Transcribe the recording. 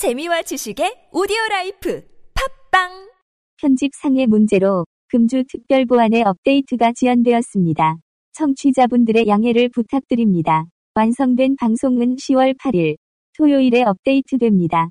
재미와 지식의 오디오라이프 팝빵! 편집상의 문제로 금주특별보안의 업데이트가 지연되었습니다. 청취자분들의 양해를 부탁드립니다. 완성된 방송은 10월 8일 토요일에 업데이트됩니다.